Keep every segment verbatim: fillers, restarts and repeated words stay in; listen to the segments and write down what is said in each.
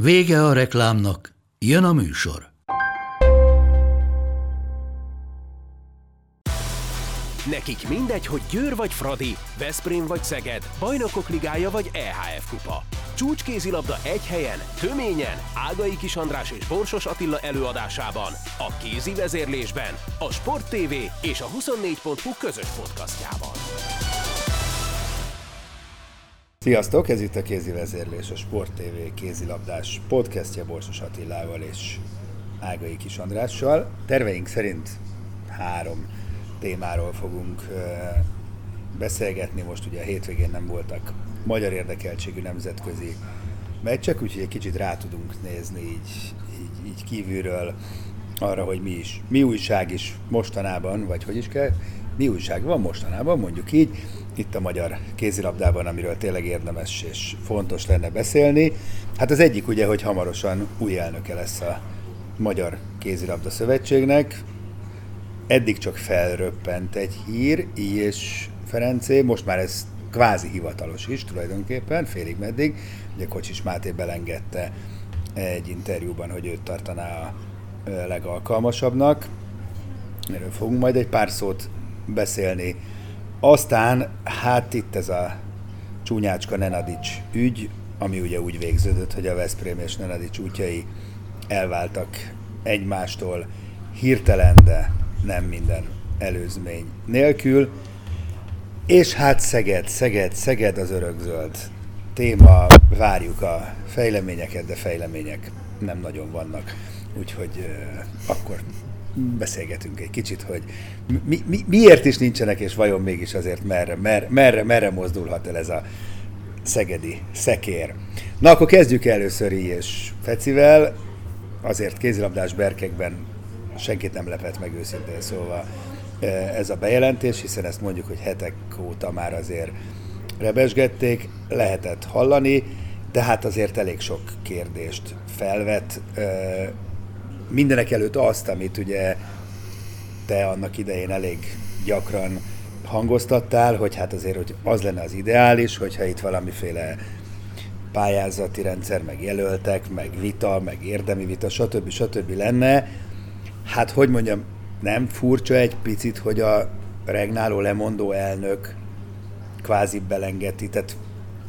Vége a reklámnak, jön a műsor. Nekik mindegy, hogy Győr vagy Fradi, Veszprém vagy Szeged, Bajnokok ligája vagy é há ef kupa. Csúcskézilabda egy helyen, töményen, Ágai Kis András és Borsos Attila előadásában, a Kézi vezérlésben, a Sport té vé és a huszonnégy pont hu közös podcastjában. Sziasztok, ez itt a Kézi vezérlés, a Sport té vé kézilabdás podcastja Borsos Attilával és Ágai Kis Andrással. Terveink szerint három témáról fogunk beszélgetni. Most ugye a hétvégén nem voltak magyar érdekeltségű nemzetközi meccsek, úgyhogy egy kicsit rá tudunk nézni így, így, így kívülről arra, hogy mi is, mi újság is mostanában, vagy hogy is kell, mi újság van mostanában, mondjuk így, itt a magyar kézilabdában, amiről tényleg érdemes és fontos lenne beszélni. Hát az egyik ugye, hogy hamarosan új elnöke lesz a Magyar Kézilabda Szövetségnek. Eddig csak felröppent egy hír, Ilyés Ferencé, most már ez kvázi hivatalos is tulajdonképpen, félig meddig. Ugye Kocsis Máté belengedte egy interjúban, hogy őt tartaná a legalkalmasabbnak. Erről fogunk majd egy pár szót beszélni. Aztán hát itt ez a csúnyácska Nenadic ügy, ami ugye úgy végződött, hogy a Veszprém és Nenadic útjai elváltak egymástól hirtelen, de nem minden előzmény nélkül. És hát Szeged, Szeged, Szeged az örökzöld téma, várjuk a fejleményeket, de fejlemények nem nagyon vannak, úgyhogy euh, akkor beszélgetünk egy kicsit, hogy mi, mi, miért is nincsenek, és vajon mégis azért merre, merre, merre, merre mozdulhat el ez a szegedi szekér. Na, akkor kezdjük először Ilyés Fecivel. Azért kézilabdás berkekben senkit nem lepett meg, őszintén szóval ez a bejelentés, hiszen ezt mondjuk, hogy hetek óta már azért rebesgették, lehetett hallani, de hát azért elég sok kérdést felvet. Mindenek előtt azt, amit ugye te annak idején elég gyakran hangoztattál, hogy hát azért, hogy az lenne az ideális, hogyha itt valamiféle pályázati rendszer, meg jelöltek, meg vita, meg érdemi vita, stb. stb. lenne. Hát, hogy mondjam, nem furcsa egy picit, hogy a regnáló, lemondó elnök kvázi belengeti, tehát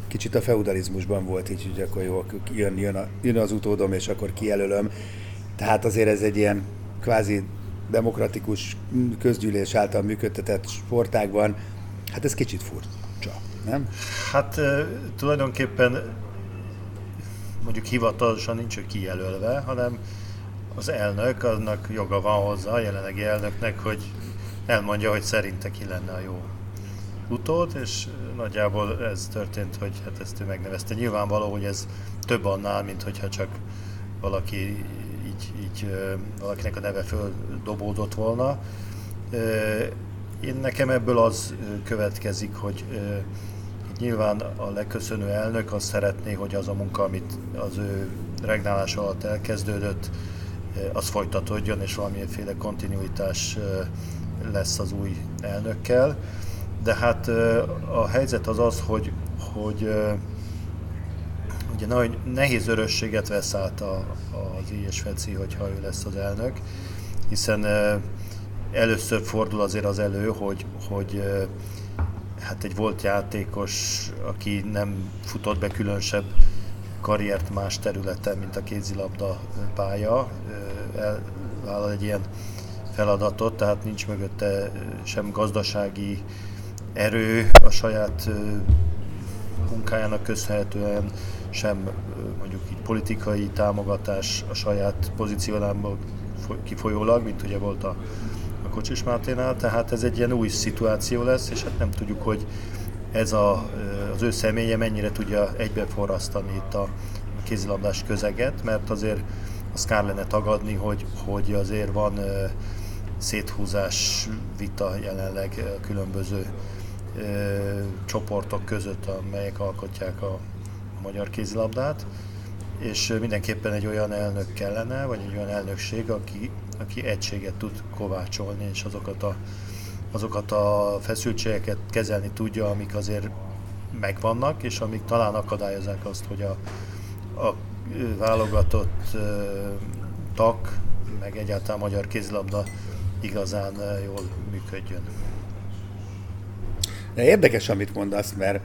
kicsit a feudalizmusban volt így, hogy akkor jó, jön, jön, a, jön az utódom, és akkor kijelölöm. Tehát azért ez egy ilyen kvázi demokratikus közgyűlés által működtetett sportágban, hát ez kicsit furcsa, nem? Hát tulajdonképpen mondjuk hivatalosan nincs kijelölve, hanem az elnök, annak joga van hozzá, a jelenlegi elnöknek, hogy elmondja, hogy szerinte ki lenne a jó utód, és nagyjából ez történt, hogy hát ezt ő megnevezte. Nyilvánvaló, hogy ez több annál, mint hogyha csak valaki így, így valakinek a neve földobódott volna. Én nekem ebből az következik, hogy nyilván a leköszönő elnök azt szeretné, hogy az a munka, amit az ő regnálása alatt elkezdődött, az folytatódjon, és valamiféle kontinuitás lesz az új elnökkel. De hát a helyzet az az, hogy, hogy ugye nagyon nehéz örösséget vesz át az Ilyés Feci, hogyha ő lesz az elnök, hiszen először fordul azért az elő, hogy, hogy hát egy volt játékos, aki nem futott be különösebb karriert más területen, mint a kézilabda pálya, elvállal egy ilyen feladatot, tehát nincs mögötte sem gazdasági erő a saját munkájának köszönhetően, sem mondjuk így politikai támogatás a saját pozíciójából kifolyólag, mint ugye volt a, a Kocsis Máténál, tehát ez egy ilyen új szituáció lesz, és hát nem tudjuk, hogy ez a, az ő személye mennyire tudja egybeforrasztani itt a kézilabdás közeget, mert azért azt kár lenne tagadni, hogy, hogy azért van széthúzás vita jelenleg különböző csoportok között, amelyek alkotják a magyar kézilabdát, és mindenképpen egy olyan elnök kellene, vagy egy olyan elnökség, aki, aki egységet tud kovácsolni, és azokat a, azokat a feszültségeket kezelni tudja, amik azért megvannak, és amik talán akadályozzák azt, hogy a, a válogatott uh, tag, meg egyáltalán magyar kézilabda igazán uh, jól működjön. De érdekes, amit mondasz, mert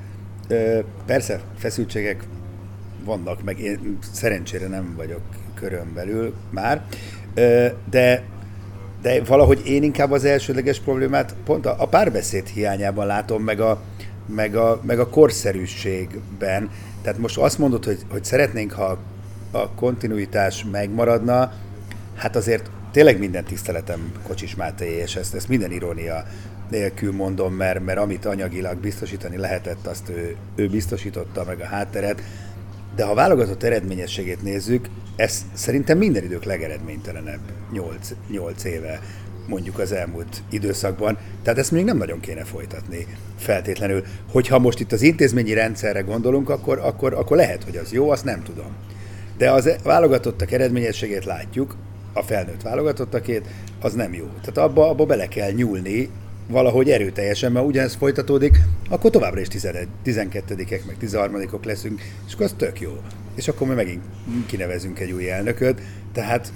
ö, persze feszültségek vannak, meg én szerencsére nem vagyok körön belül már, ö, de, de valahogy én inkább az elsődleges problémát pont a, a párbeszéd hiányában látom, meg a, meg, a, meg a korszerűségben. Tehát most azt mondod, hogy, hogy szeretnénk, ha a kontinuitás megmaradna, hát azért tényleg minden tiszteletem Kocsis Máté, és ezt, ezt minden irónia nélkül mondom, mert, mert amit anyagilag biztosítani lehetett, azt ő, ő biztosította, meg a hátteret. De ha a válogatott eredményességét nézzük, ez szerintem minden idők legeredménytelenebb nyolc, nyolc éve, mondjuk az elmúlt időszakban. Tehát ezt még nem nagyon kéne folytatni feltétlenül. Hogyha most itt az intézményi rendszerre gondolunk, akkor, akkor, akkor lehet, hogy az jó, azt nem tudom. De az válogatottak eredményességét látjuk, a felnőtt válogatottakét, az nem jó. Tehát abba, abba bele kell nyúlni, valahogy erőteljesen, mert ugyanez folytatódik, akkor továbbra is tizenegy, tizenkettedikek, meg tizenharmadikok leszünk, és akkor az tök jó. És akkor mi megint kinevezünk egy új elnököt, tehát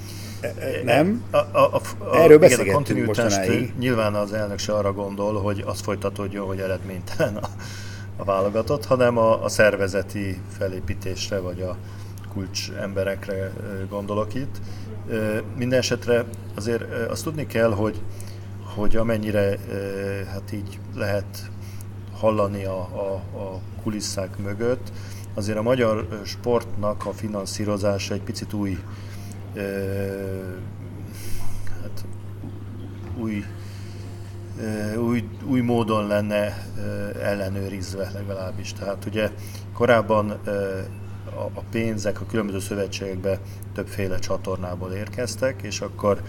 nem? A, a, a, a, Erről beszélgettünk mostanáig. Nyilván az elnök se arra gondol, hogy az folytatódjon, hogy eredménytelen a, a válogatott, hanem a, a szervezeti felépítésre, vagy a kulcs emberekre gondolok itt. Minden esetre azért azt tudni kell, hogy hogy amennyire hát így lehet hallani a, a, a kulisszák mögött, azért a magyar sportnak a finanszírozása egy picit új, hát új, új, új módon lenne ellenőrizve legalábbis. Tehát ugye korábban a pénzek a különböző szövetségekbe többféle csatornából érkeztek, és akkor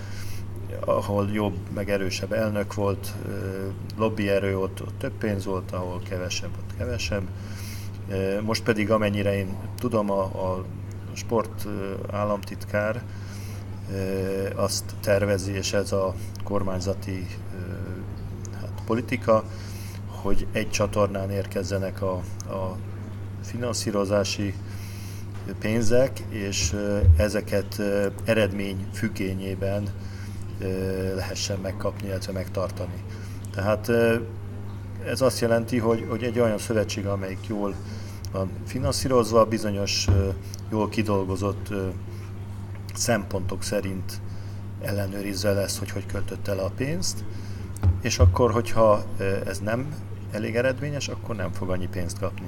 ahol jobb, meg erősebb elnök volt, lobbyerő, ott, ott több pénz volt, ahol kevesebb, ott kevesebb. Most pedig amennyire én tudom, a, a sport államtitkár azt tervezi, és ez a kormányzati hát, politika, hogy egy csatornán érkezzenek a, a finanszírozási pénzek, és ezeket eredmény függvényében lehessen megkapni, illetve megtartani. Tehát ez azt jelenti, hogy, hogy egy olyan szövetség, amelyik jól van finanszírozva, bizonyos jól kidolgozott szempontok szerint ellenőrizze lesz, hogy hogy költött el a pénzt, és akkor, hogyha ez nem elég eredményes, akkor nem fog annyi pénzt kapni.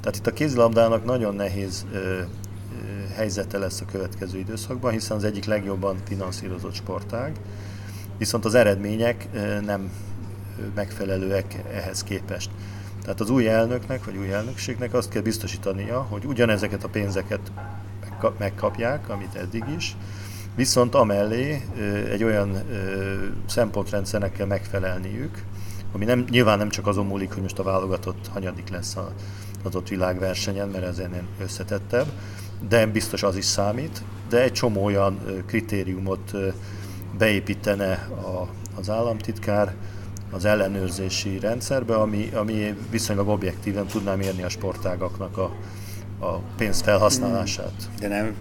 Tehát itt a kézilabdának nagyon nehéz helyzete lesz a következő időszakban, hiszen az egyik legjobban finanszírozott sportág, viszont az eredmények nem megfelelőek ehhez képest. Tehát az új elnöknek, vagy új elnökségnek azt kell biztosítania, hogy ugyanezeket a pénzeket megkapják, amit eddig is, viszont amellé egy olyan szempontrendszernek kell megfelelniük, ami nem, nyilván nem csak azon múlik, hogy most a válogatott hanyadik lesz az adott világversenyen, mert ez ennél összetettebb, de biztos az is számít, de egy csomó olyan kritériumot beépítene az államtitkár az ellenőrzési rendszerbe, ami, ami viszonylag objektíven tudná mérni a sportágaknak a, a pénz felhasználását. De nem.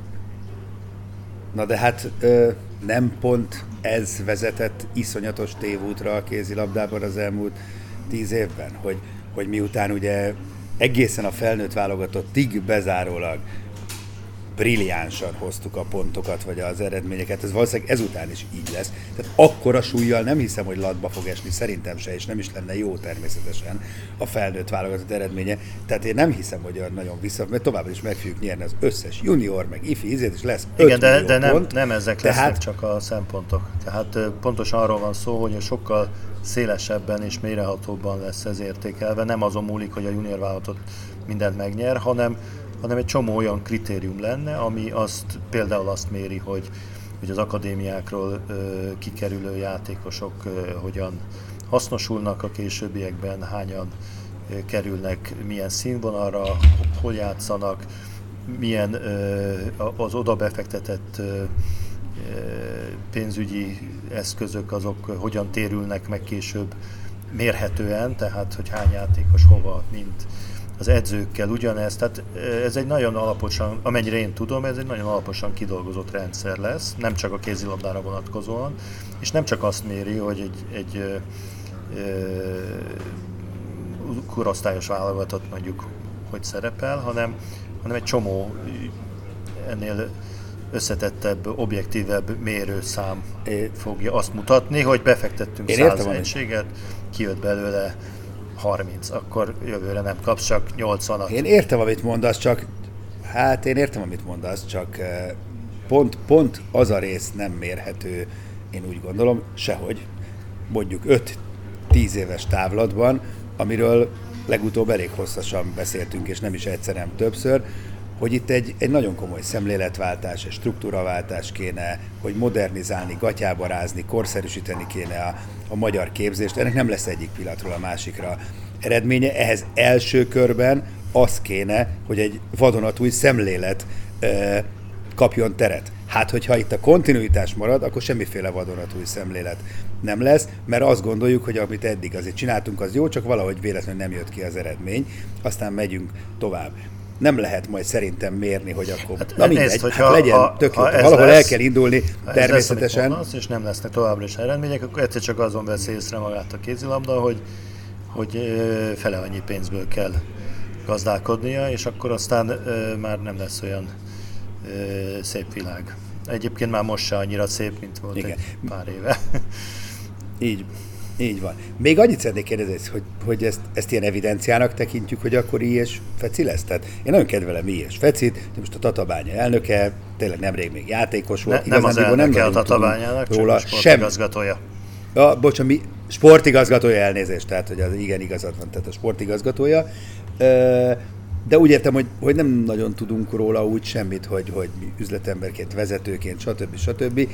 Na de hát ö, nem pont ez vezetett iszonyatos tévútra a kézilabdában az elmúlt tíz évben, hogy, hogy miután ugye egészen a felnőtt válogatottig bezárólag brilliánsan hoztuk a pontokat, vagy az eredményeket, ez valószínűleg ezután is így lesz. Tehát akkora súllyal nem hiszem, hogy latba fog esni, szerintem se, és nem is lenne jó természetesen a felnőtt válogatott eredménye. Tehát én nem hiszem, hogy nagyon vissza, mert továbbra is meg fogjuk nyerni az összes junior, meg ifi, ízét, és lesz öt igen, de, de nem, pont. Nem ezek tehát... lesznek csak a szempontok. Tehát pontosan arról van szó, hogy sokkal szélesebben és mélyrehatóbban lesz ez értékelve. Nem azon múlik, hogy a junior válogatott mindent megnyer, hanem hanem egy csomó olyan kritérium lenne, ami azt például azt méri, hogy, hogy az akadémiákról ö, kikerülő játékosok ö, hogyan hasznosulnak a későbbiekben, hányan ö, kerülnek, milyen színvonalra, hol játszanak, milyen ö, az oda befektetett ö, pénzügyi eszközök, azok hogyan térülnek meg később mérhetően, tehát hogy hány játékos hova, mint az edzőkkel ugyanez. Tehát ez egy nagyon alaposan, amennyire én tudom, ez egy nagyon alaposan kidolgozott rendszer lesz, nem csak a kézilabdára vonatkozóan, és nem csak azt méri, hogy egy, egy ö, ö, korosztályos válogatott mondjuk, hogy szerepel, hanem, hanem egy csomó ennél összetettebb, objektívebb mérőszám é. fogja azt mutatni, hogy befektettünk száz egységet, kijött belőle harminc, akkor jövőre nem kapsz csak nyolcvanat. Én értem, amit mondasz, csak hát én értem, amit mondasz, csak pont, pont az a rész nem mérhető, én úgy gondolom, sehogy, mondjuk öt-tíz éves távlatban, amiről legutóbb elég hosszasan beszéltünk, és nem is egyszer, nem többször, hogy itt egy, egy nagyon komoly szemléletváltás és struktúraváltás kéne, hogy modernizálni, gatyába rázni, korszerűsíteni kéne a, a magyar képzést. Ennek nem lesz egyik pillanatról a másikra eredménye. Ehhez első körben az kéne, hogy egy vadonatúj szemlélet ö, kapjon teret. Hát, hogyha itt a kontinuitás marad, akkor semmiféle vadonatúj szemlélet nem lesz, mert azt gondoljuk, hogy amit eddig azért csináltunk, az jó, csak valahogy véletlenül nem jött ki az eredmény, aztán megyünk tovább. Nem lehet majd szerintem mérni, hogy akkor hát, na mindegy, nézd, hát ha, legyen ha, tök jó, valahol lesz, el kell indulni természetesen. Lesz, és nem lesznek továbbra is eredmények, akkor egyszer csak azon veszi észre magát a kézilabda, hogy, hogy fele annyi pénzből kell gazdálkodnia, és akkor aztán már nem lesz olyan szép világ. Egyébként már most se annyira szép, mint volt igen. Egy pár éve. Így. Így van. Még annyit szeretnék kérdezni, hogy, hogy ezt, ezt ilyen evidenciának tekintjük, hogy akkor Ilyés Feci lesz. Tehát én nagyon kedvelem Ilyés Fecit, most a Tatabánya elnöke, tényleg nemrég még játékos volt. Ne, nem az elnöke a Tatabányának, csak a sportigazgatója. Ja, bocsán, mi sportigazgatója elnézést, tehát hogy az igen igazad van, tehát a sportigazgatója. De úgy értem, hogy, hogy nem nagyon tudunk róla úgy semmit, hogy, hogy üzletemberként, vezetőként, stb. stb.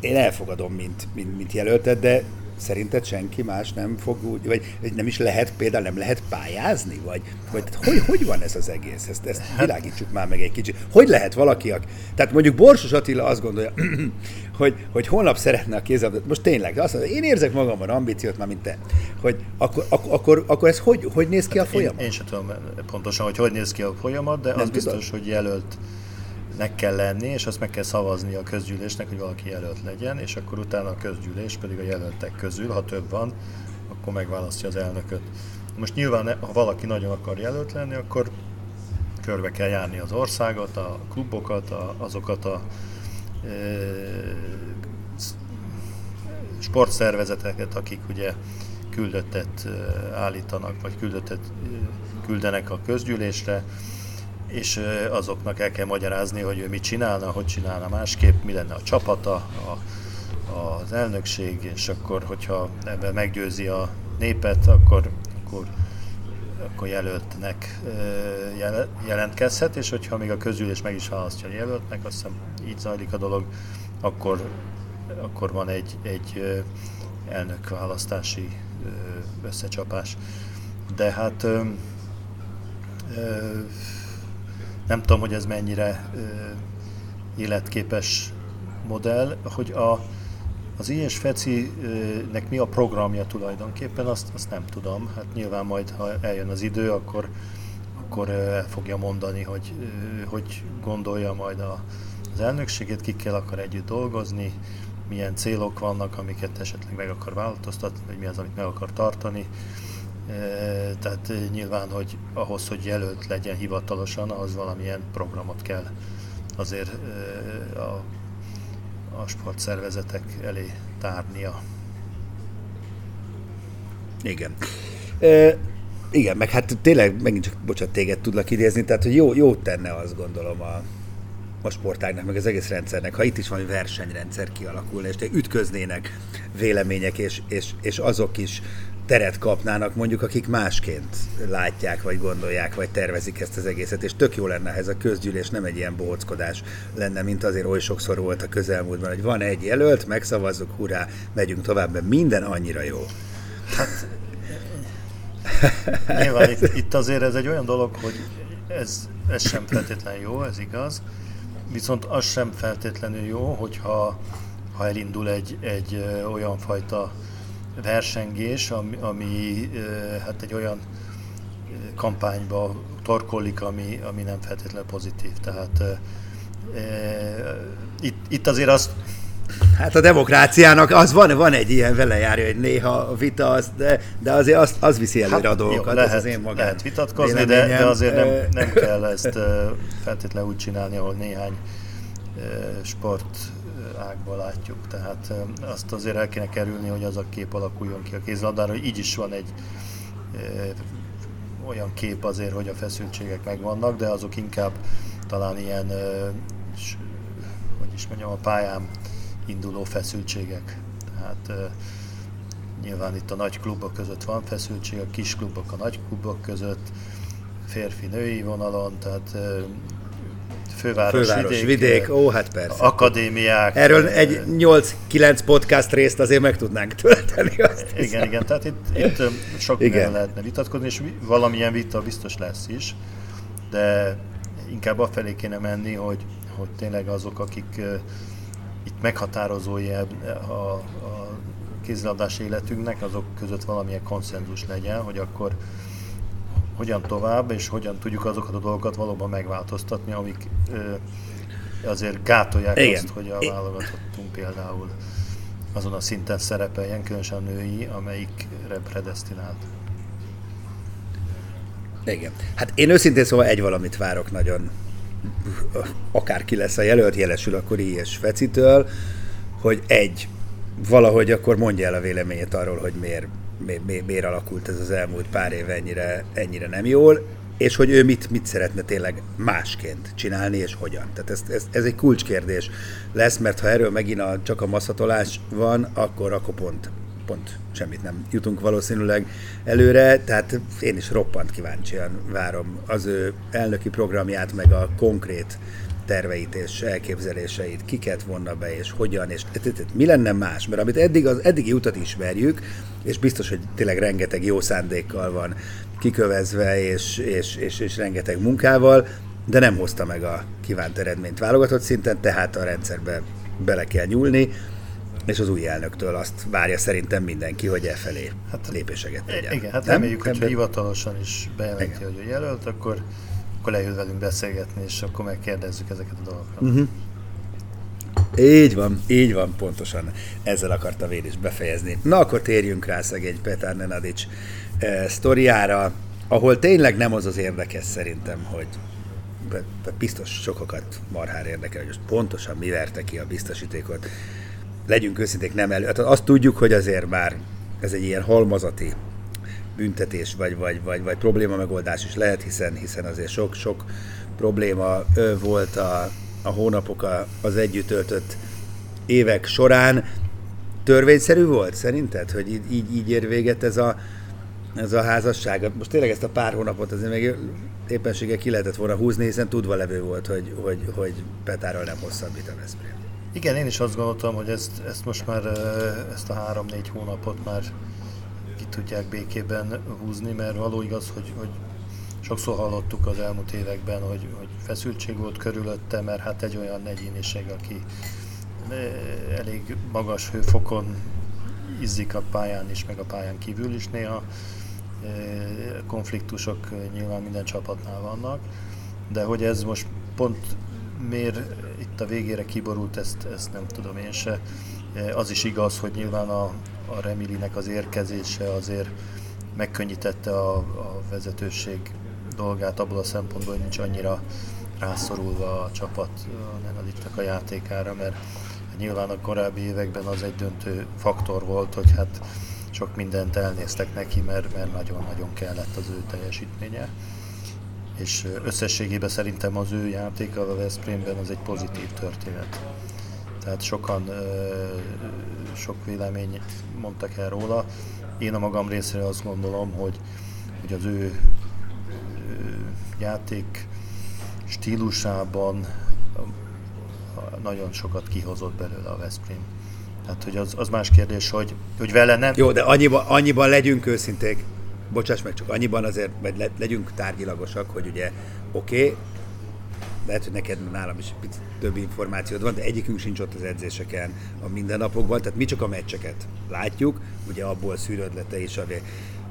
Én elfogadom, mint, mint, mint jelölted, de szerinted senki más nem fog úgy, vagy nem is lehet például, nem lehet pályázni? Vagy, vagy hogy, hogy van ez az egész? Ezt, ezt világítsuk már meg egy kicsit. Hogy lehet valaki, aki, tehát mondjuk Borsos Attila azt gondolja, hogy, hogy holnap szeretne a kézilabdát, most tényleg, azt mondja, én érzek magamban ambíciót már, mint te, hogy akkor, akkor, akkor ez hogy, hogy néz ki a folyamat? Én, én sem tudom pontosan, hogy hogy néz ki a folyamat, de nem az biztos, biztos, hogy jelölt nek kell lenni, és azt meg kell szavazni a közgyűlésnek, hogy valaki jelölt legyen, és akkor utána a közgyűlés pedig a jelöltek közül, ha több van, akkor megválasztja az elnököt. Most nyilván, ha valaki nagyon akar jelölt lenni, akkor körbe kell járni az országot, a klubokat, a, azokat a e, sportszervezeteket, akik ugye küldöttet állítanak, vagy küldöttet küldenek a közgyűlésre, és azoknak el kell magyarázni, hogy ő mit csinálna, hogy csinálna másképp, mi lenne a csapata, a, az elnökség, és akkor, hogyha ebben meggyőzi a népet, akkor, akkor, akkor jelöltnek jel, jelentkezhet, és hogyha még a közülés meg is választja a jelöltnek, azt hiszem így zajlik a dolog, akkor, akkor van egy, egy elnökválasztási összecsapás. De hát ö, ö, nem tudom, hogy ez mennyire ö, életképes modell, hogy a, az Ilyés Fecinek mi a programja tulajdonképpen, azt, azt nem tudom. Hát nyilván majd, ha eljön az idő, akkor, akkor el fogja mondani, hogy ö, hogy gondolja majd a, az elnökségét, kikkel akar együtt dolgozni, milyen célok vannak, amiket esetleg meg akar változtatni, vagy mi az, amit meg akar tartani. Tehát nyilván, hogy ahhoz, hogy jelölt legyen hivatalosan, ahhoz valamilyen programot kell azért a, a sportszervezetek elé tárnia. Igen. E, igen, meg hát tényleg megint csak, bocsánat, téged tudlak idézni, tehát hogy jó, jót tenne azt gondolom a, a sportágnak, meg az egész rendszernek, ha itt is valami versenyrendszer kialakulna, és te ütköznének vélemények, és, és, és azok is teret kapnának mondjuk, akik másként látják, vagy gondolják, vagy tervezik ezt az egészet, és tök jó lenne, ha ez a közgyűlés nem egy ilyen bohóckodás lenne, mint azért oly sokszor volt a közelmúltban, hogy van egy jelölt, megszavazzuk, hurrá, megyünk tovább, mert minden annyira jó. Hát, nyilván itt, itt azért ez egy olyan dolog, hogy ez, ez sem feltétlenül jó, ez igaz, viszont az sem feltétlenül jó, hogyha ha elindul egy, egy olyan fajta versengés, ami, ami hát egy olyan kampányba torkollik, ami, ami nem feltétlenül pozitív. Tehát e, itt, itt azért azt... Hát a demokráciának az van, van egy ilyen velejárja, hogy néha a vita, az, de, de azért azt, az viszi előre hát, a dolgokat. Jó, lehet, az én magán lehet vitatkozni, de, de azért nem, nem kell ezt feltétlenül úgy csinálni, ahol néhány sport ágba látjuk. Tehát azt azért el kéne kerülni, hogy az a kép alakuljon ki a kézilabdára, hogy így is van egy e, olyan kép azért, hogy a feszültségek megvannak, de azok inkább talán ilyen, e, s, hogy is mondjam, a pályán induló feszültségek. Tehát e, nyilván itt a nagy klubok között van feszültség, a kis klubok a nagy klubok között, férfi-női vonalon, tehát e, Főváros, Főváros vidék, vidék, ó, hát persze. Akadémiák. Erről egy nyolc-kilenc podcast részt azért meg tudnánk tölteni. Azt igen, hiszem. igen, tehát itt, itt sok minden lehetne vitatkozni, és valamilyen vita biztos lesz is, de inkább afelé kéne menni, hogy, hogy tényleg azok, akik itt meghatározó ilyen a, a kézilabdás életünknek, azok között valamilyen konszenzus legyen, hogy akkor hogyan tovább, és hogyan tudjuk azokat a dolgokat valóban megváltoztatni, amik ö, azért gátolják igen. azt, hogy a válogatottunk például azon a szinten szerepeljen, különösen a női, amelyikre predesztinált. Igen. Hát én őszintén szóval egy valamit várok nagyon, akárki lesz a jelölt, jelesül akkor Ilyés Fecitől, hogy egy, valahogy akkor mondja el a véleményét arról, hogy miért Mi, mi, miért alakult ez az elmúlt pár év ennyire, ennyire nem jól, és hogy ő mit, mit szeretne tényleg másként csinálni, és hogyan. Tehát ez, ez, ez egy kulcskérdés lesz, mert ha erről megint a, csak a masszatolás van, akkor, akkor pont, pont semmit nem jutunk valószínűleg előre, tehát én is roppant kíváncsian várom az ő elnöki programját, meg a konkrét terveit és elképzeléseit, kiket vonna be, és hogyan, és mi lenne más, mert amit eddig, az eddigi utat ismerjük, és biztos, hogy tényleg rengeteg jó szándékkal van kikövezve, és, és, és, és rengeteg munkával, de nem hozta meg a kívánt eredményt válogatott szinten, tehát a rendszerbe bele kell nyúlni, és az új elnöktől azt várja szerintem mindenki, hogy e felé hát, lépéseket tegyen. Igen, hát nem? reméljük, hogy hivatalosan is bejelenti, hogy a jelölt, akkor akkor eljött velünk beszélgetni, és akkor megkérdezzük ezeket a dolgokat. Uh-huh. Így van, így van, pontosan. Ezzel akartam én is befejezni. Na, akkor térjünk rá szegény Peter Nenadic eh, sztoriára, ahol tényleg nem az az érdekes szerintem, hogy be, be biztos sokakat marhára érdekel, hogy most pontosan mi verte ki a biztosítékot. Legyünk őszinték, nem elő. Hát azt tudjuk, hogy azért már ez egy ilyen halmazati büntetés, vagy, vagy, vagy, vagy probléma megoldás is lehet, hiszen, hiszen azért sok-sok probléma volt a, a hónapok a, az együtt töltött évek során. Törvényszerű volt szerinted, hogy így, így ér véget ez a, ez a házasság? Most tényleg ezt a pár hónapot azért még éppenséggel ki lehetett volna húzni, hiszen tudva levő volt, hogy, hogy, hogy Petárral nem hosszabbít a Veszprém. Igen, én is azt gondoltam, hogy ezt, ezt most már ezt a három-négy hónapot már tudják békében húzni, mert való igaz, hogy, hogy sokszor hallottuk az elmúlt években, hogy, hogy feszültség volt körülötte, mert hát egy olyan egyéniség, aki elég magas hőfokon izzik a pályán is, meg a pályán kívül is néha. Konfliktusok nyilván minden csapatnál vannak, de hogy ez most pont miért itt a végére kiborult, ezt, ezt nem tudom én se. Az is igaz, hogy nyilván a a Remilinek az érkezése azért megkönnyítette a, a vezetőség dolgát abból a szempontból, hogy nincs annyira rászorulva a csapat Nenadicnak a játékára, mert nyilván a korábbi években az egy döntő faktor volt, hogy hát sok mindent elnéztek neki, mert, mert nagyon-nagyon kellett az ő teljesítménye. És összességében szerintem az ő játéka a Veszprémben az egy pozitív történet. Tehát sokan, sok véleményt mondtak el róla, Én a magam részéről azt gondolom, hogy, hogy az ő, ő játék stílusában nagyon sokat kihozott belőle a Veszprém. Tehát, hogy az, az más kérdés, hogy, hogy vele nem... Jó, de annyiban, annyiban legyünk őszinték. Bocsáss meg, csak annyiban azért, vagy legyünk tárgyilagosak, hogy ugye oké, okay, lehet, hogy neked nálam is picit több információd van, de egyikünk sincs ott az edzéseken, a mindennapokban, tehát mi csak a meccseket látjuk, ugye abból szűröd le te is a vég.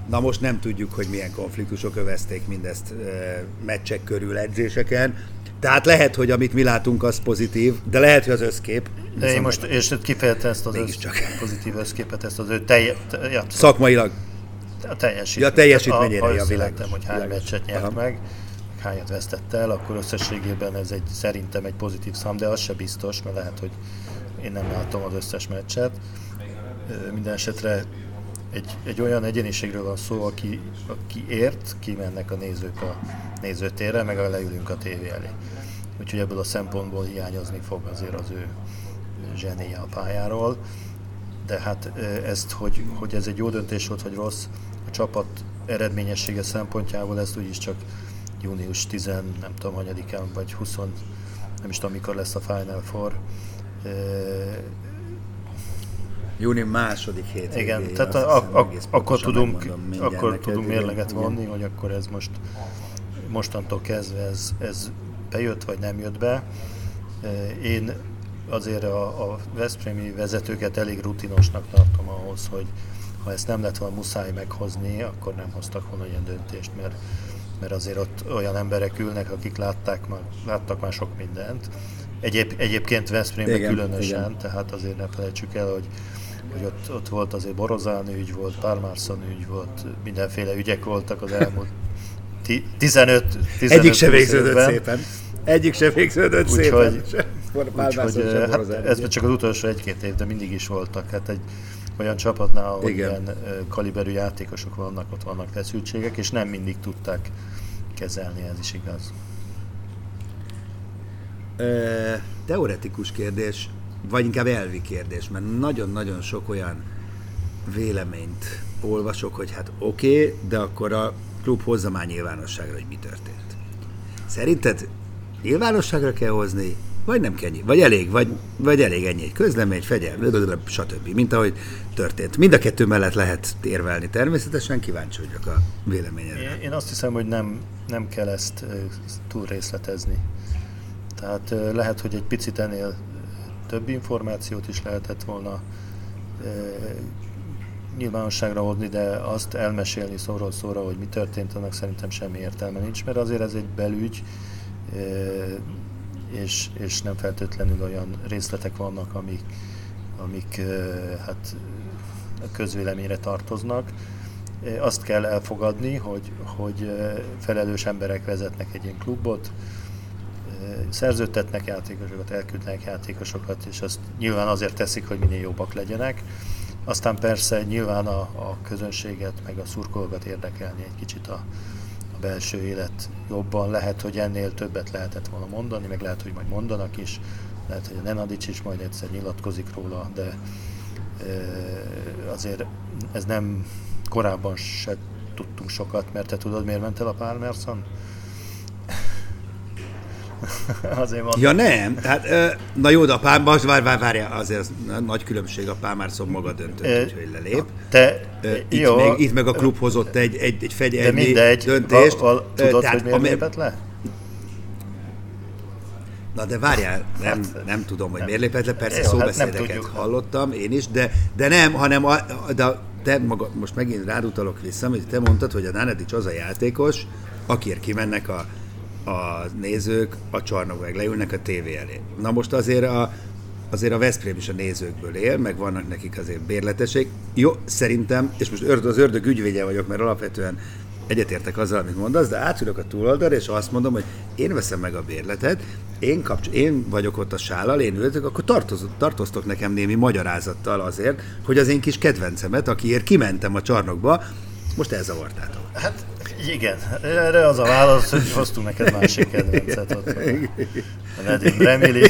Na most nem tudjuk, hogy milyen konfliktusok övezték mindezt e, meccsek körül, edzéseken, tehát lehet, hogy amit mi látunk, az pozitív, de lehet, hogy az összkép. De én most, és kifejezetten ezt az össz, pozitív összképet, ezt az ő teljes... Ja, szakmailag? A teljesítményére. Ja, teljesítményére, ja, világos. Hogy hány világos. Meccset nyert. Aha. Meg, hányat vesztett el, akkor összességében ez egy, szerintem egy pozitív szám, de az se biztos, mert lehet, hogy én nem látom az összes meccset. Minden esetre egy, egy olyan egyéniségről van szó, aki, aki ért, kimennek a nézők a nézőtérre, meg a leülünk a tévé elé. Úgyhogy ebből a szempontból hiányozni fog azért az ő zsenie a pályáról. De hát ezt, hogy, hogy ez egy jó döntés volt, vagy rossz, a csapat eredményessége szempontjából ezt úgyis csak június tíz, nem tudom, hanyadikán, vagy húsz, nem is tudom, mikor lesz a Final Four. E... Június második hétvégén. Igen, tehát a, a, a, akkor tudunk, akkor tudunk mérleget vonni, hogy akkor ez most, mostantól kezdve ez, ez bejött, vagy nem jött be. Én azért a, a veszprémi vezetőket elég rutinosnak tartom ahhoz, hogy ha ezt nem lett volna muszáj meghozni, akkor nem hoztak volna ilyen döntést, mert mert azért ott olyan emberek ülnek, akik látták már, láttak már sok mindent. Egyéb, egyébként Veszprémben különösen, igen. Tehát azért ne felejtsük el, hogy, hogy ott, ott volt azért Borozán ügy volt, Pálmarsson ügy volt, mindenféle ügyek voltak az elmúlt tizenöt, tizenöt egyik se végződött szépen. Egyik se végződött úgy, szépen. Úgyhogy hát ez ügyen. Csak az utolsó egy-két év, de mindig is voltak. Hát egy olyan csapatnál, ahol igen. Ilyen kaliberű játékosok vannak, ott vannak feszültségek, és nem mindig tudták kezelni, ez is igaz. Teoretikus kérdés, vagy inkább elvi kérdés, mert nagyon-nagyon sok olyan véleményt olvasok, hogy hát oké, okay, de akkor a klub hozza már nyilvánosságra, hogy mi történt. Szerinted nyilvánosságra kell hozni, vagy nem kell, vagy elég, vagy, vagy elég ennyi egy közlemény, fegyelm, stb. Mint ahogy történt. Mind a kettő mellett lehet érvelni természetesen, kíváncsi vagyok a véleményedre. Én azt hiszem, hogy nem, nem kell ezt túl részletezni. Tehát lehet, hogy egy picit ennél több információt is lehetett volna nyilvánosságra hozni, de azt elmesélni szóról szóra, hogy mi történt, annak szerintem semmi értelme nincs, mert azért ez egy belügy, És, és nem feltétlenül olyan részletek vannak, amik, amik hát, a közvéleményre tartoznak. Azt kell elfogadni, hogy, hogy felelős emberek vezetnek egy ilyen klubot, szerződtetnek játékosokat, elküldnek játékosokat, és azt nyilván azért teszik, hogy minél jobbak legyenek. Aztán persze nyilván a, a közönséget, meg a szurkolókat érdekelni egy kicsit a a belső élet jobban, lehet, hogy ennél többet lehetett volna mondani, meg lehet, hogy majd mondanak is, lehet, hogy a Nenadic is majd egyszer nyilatkozik róla, de azért ez nem, korábban se tudtunk sokat, mert te tudod, miért ment el a Pálmarsson? Azért van. Ja nem, hát na jó, de a Pálmarsson, várj, várj, várj, azért az nagy különbség, a Pálmarsson maga döntött, úgyhogy lelép. Te, itt, jó, meg, itt meg a klub hozott egy, egy, egy fegyelmi de mindegy, döntést. Va, va, tudod, tehát, hogy miért lépett le? Na de várjál, nem, nem tudom, hogy nem. Miért lépett le, persze jó, szóbeszédeket hát hallottam én is, de, de nem, hanem a, de te maga, most megint rád utalok vissza, hogy te mondtad, hogy a Nenadic az a játékos, akért kimennek a a nézők a csarnokban leülnek a tévé elé. Na most azért a, azért a Veszprém is a nézőkből él, meg vannak nekik azért bérletesek. Jó, szerintem, és most az ördög ügyvédje vagyok, mert alapvetően egyetértek azzal, amit mondasz, de átülök a túloldalra, és azt mondom, hogy én veszem meg a bérletet, én, kapcs- én vagyok ott a sállal, én ültök, akkor tartoz- tartoztok nekem némi magyarázattal azért, hogy az én kis kedvencemet, akiért kimentem a csarnokba, most elzavartátok. Hát igen, erre az a válasz, hogy hoztunk neked másik kedvencet ott. A Nadine Remili.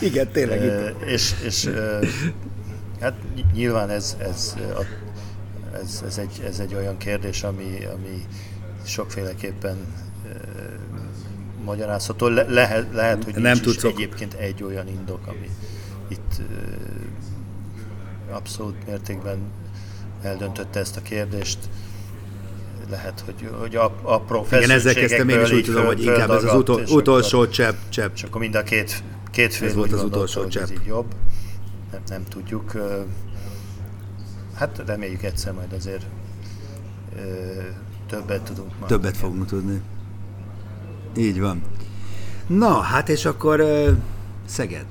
Igen, tényleg. E, és és e, hát nyilván ez, ez a, ez, ez, egy, ez egy olyan kérdés, ami, ami sokféleképpen e, magyarázható. Le, lehet, lehet, hogy nem nincs egyébként egy olyan indok, ami itt e, abszolút mértékben eldöntötte ezt a kérdést. Lehet, hogy, hogy a, a professzorségekből... Igen, ezzel kezdtem én is úgy tudom, hogy inkább ez az utol, utolsó csepp, csepp. És akkor mind a két, két fél ez volt az utolsó csepp. Jobb. Nem, nem tudjuk. Hát reméljük egyszer majd azért többet tudunk már. Többet fogunk tudni. Így van. Na, hát és akkor Szeged.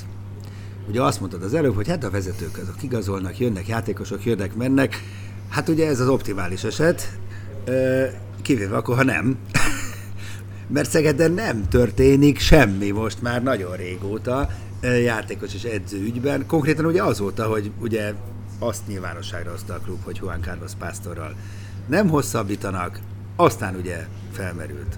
Ugye azt mondtad az előbb, hogy hát a vezetők azok igazolnak, jönnek játékosok, jönnek, mennek. Hát ugye ez az optimális eset. Kivéve akkor, ha nem. Mert Szegeden nem történik semmi most már nagyon régóta játékos és edző ügyben. Konkrétan ugye azóta, hogy ugye azt nyilvánosságra hozta a klub, hogy Juan Carlos Pásztorral nem hosszabbítanak, aztán ugye felmerült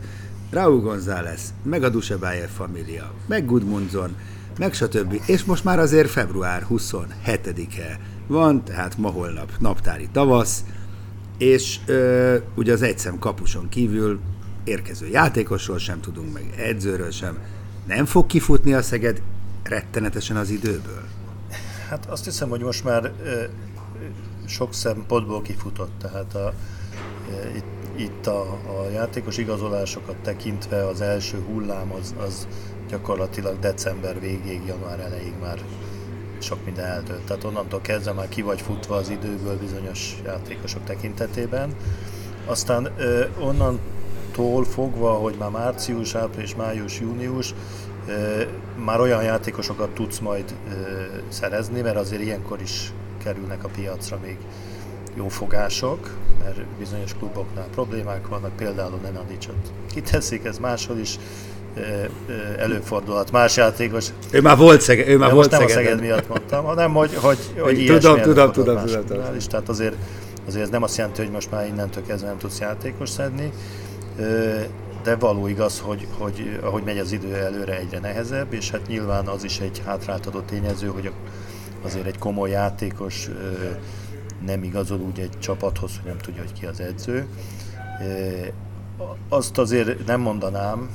Raúl González, meg a Dujshebaev família, meg Gudmundzon, meg stb. És most már azért február huszonhetedike van, tehát ma holnap naptári tavasz, és ö, ugye az egyszem kapuson kívül érkező játékosról sem tudunk, meg edzőről sem. Nem fog kifutni a Szeged rettenetesen az időből? Hát azt hiszem, hogy most már ö, sok szempontból kifutott. Tehát a, ö, itt, itt a, a játékos igazolásokat tekintve az első hullám az, az gyakorlatilag december végéig, január elejéig már sok minden eldőlt. Tehát onnantól kezdve már ki vagy futva az időből bizonyos játékosok tekintetében. Aztán ö, onnantól fogva, hogy már március, április, május, június, ö, már olyan játékosokat tudsz majd ö, szerezni, mert azért ilyenkor is kerülnek a piacra még jó fogások, mert bizonyos kluboknál problémák vannak, például Nenadicot kiteszik, ez máshol is előfordulhat. Más játékos... Ő már volt Szeged. Ő már volt nem Szegeden. A Szeged miatt mondtam, hanem hogy, hogy, hogy ilyesmi tudom, tudom, tudom, tudom, tudom. Is. Tehát azért, azért ez nem azt jelenti, hogy most már innentől kezdve nem tudsz játékos szedni, de való igaz, hogy, hogy ahogy megy az idő előre egyre nehezebb, és hát nyilván az is egy hátráltató tényező, hogy azért egy komoly játékos nem igazol úgy egy csapathoz, hogy nem tudja, hogy ki az edző. Azt azért nem mondanám,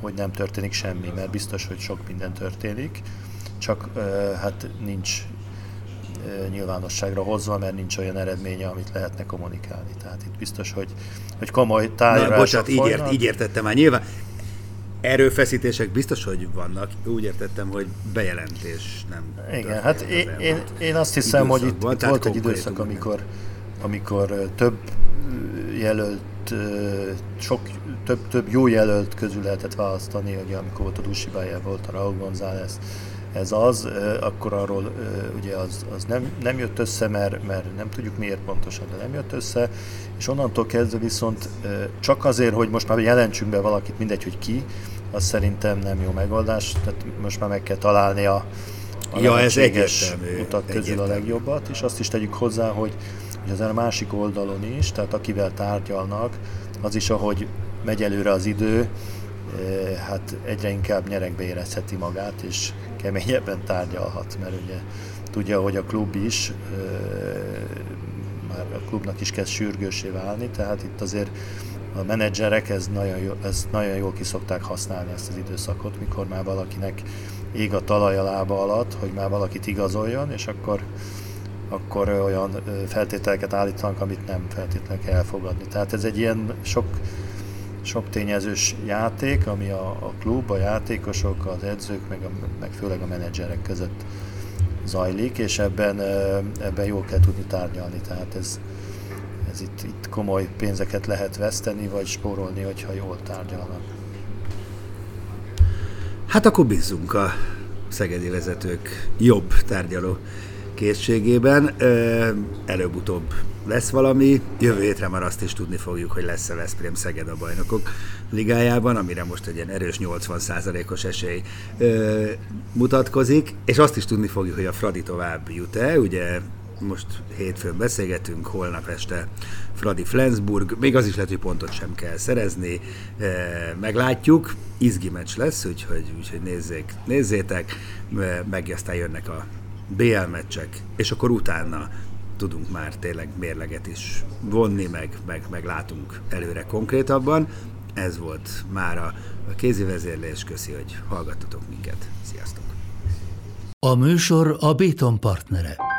hogy nem történik semmi, mert biztos, hogy sok minden történik, csak hát nincs nyilvánosságra hozva, mert nincs olyan eredménye, amit lehetne kommunikálni. Tehát itt biztos, hogy, hogy komoly tárgyalások. Na, bocsánat, így, ért, így értettem már nyilván. Erőfeszítések biztos, hogy vannak. Úgy értettem, hogy bejelentés nem. Igen, hát én, én, én azt hiszem, hogy itt, itt volt egy időszak, amikor, amikor több jelölt sok több, több jó jelölt közül lehetett választani, ugye, amikor volt a Dujshebaev, volt a Raúl González, ez az, akkor arról ugye az, az nem, nem jött össze, mert, mert nem tudjuk miért pontosan, de nem jött össze, és onnantól kezdve viszont csak azért, hogy most már jelentsünk be valakit, mindegy, hogy ki, az szerintem nem jó megoldás, tehát most már meg kell találni a, a ja, lehetséges utak közül egyértelmű. A legjobbat, és azt is tegyük hozzá, hogy hogy ezen a másik oldalon is, tehát akivel tárgyalnak, az is, ahogy megy előre az idő, hát egyre inkább nyeregbe érezheti magát, és keményebben tárgyalhat, mert ugye tudja, hogy a klub is, már a klubnak is kezd sürgőssé válni, tehát itt azért a menedzserek ezt nagyon, jó, ezt nagyon jól ki szokták használni, ezt az időszakot, mikor már valakinek ég a talaj a lába alatt, hogy már valakit igazoljon, és akkor akkor olyan feltételeket állítanak, amit nem feltétlenül kell elfogadni. Tehát ez egy ilyen sok, sok tényezős játék, ami a, a klub, a játékosok, az edzők, meg, a, meg főleg a menedzserek között zajlik, és ebben, ebben jól kell tudni tárgyalni. Tehát ez, ez itt, itt komoly pénzeket lehet veszteni, vagy spórolni, hogyha jól tárgyalnak. Hát akkor bízzunk a szegedi vezetők jobb tárgyaló készségében. Előbb-utóbb lesz valami. Jövő hétre már azt is tudni fogjuk, hogy lesz-e Veszprém Szeged a Bajnokok ligájában, amire most egy ilyen erős nyolcvan százalékos esély ö, mutatkozik, és azt is tudni fogjuk, hogy a Fradi tovább jut-e. Ugye most hétfőn beszélgetünk, holnap este Fradi Flensburg, még az is lehet, hogy pontot sem kell szerezni. E, meglátjuk, izgi meccs lesz, úgyhogy, úgyhogy nézzék, nézzétek, meg aztán jönnek a bé el meccsek, és akkor utána tudunk már tényleg mérleget is vonni, meg, meg, meg látunk előre konkrétabban. Ez volt már a Kézi vezérlés. Köszi, hogy hallgattatok minket. Sziasztok! A műsor a Béton partnere.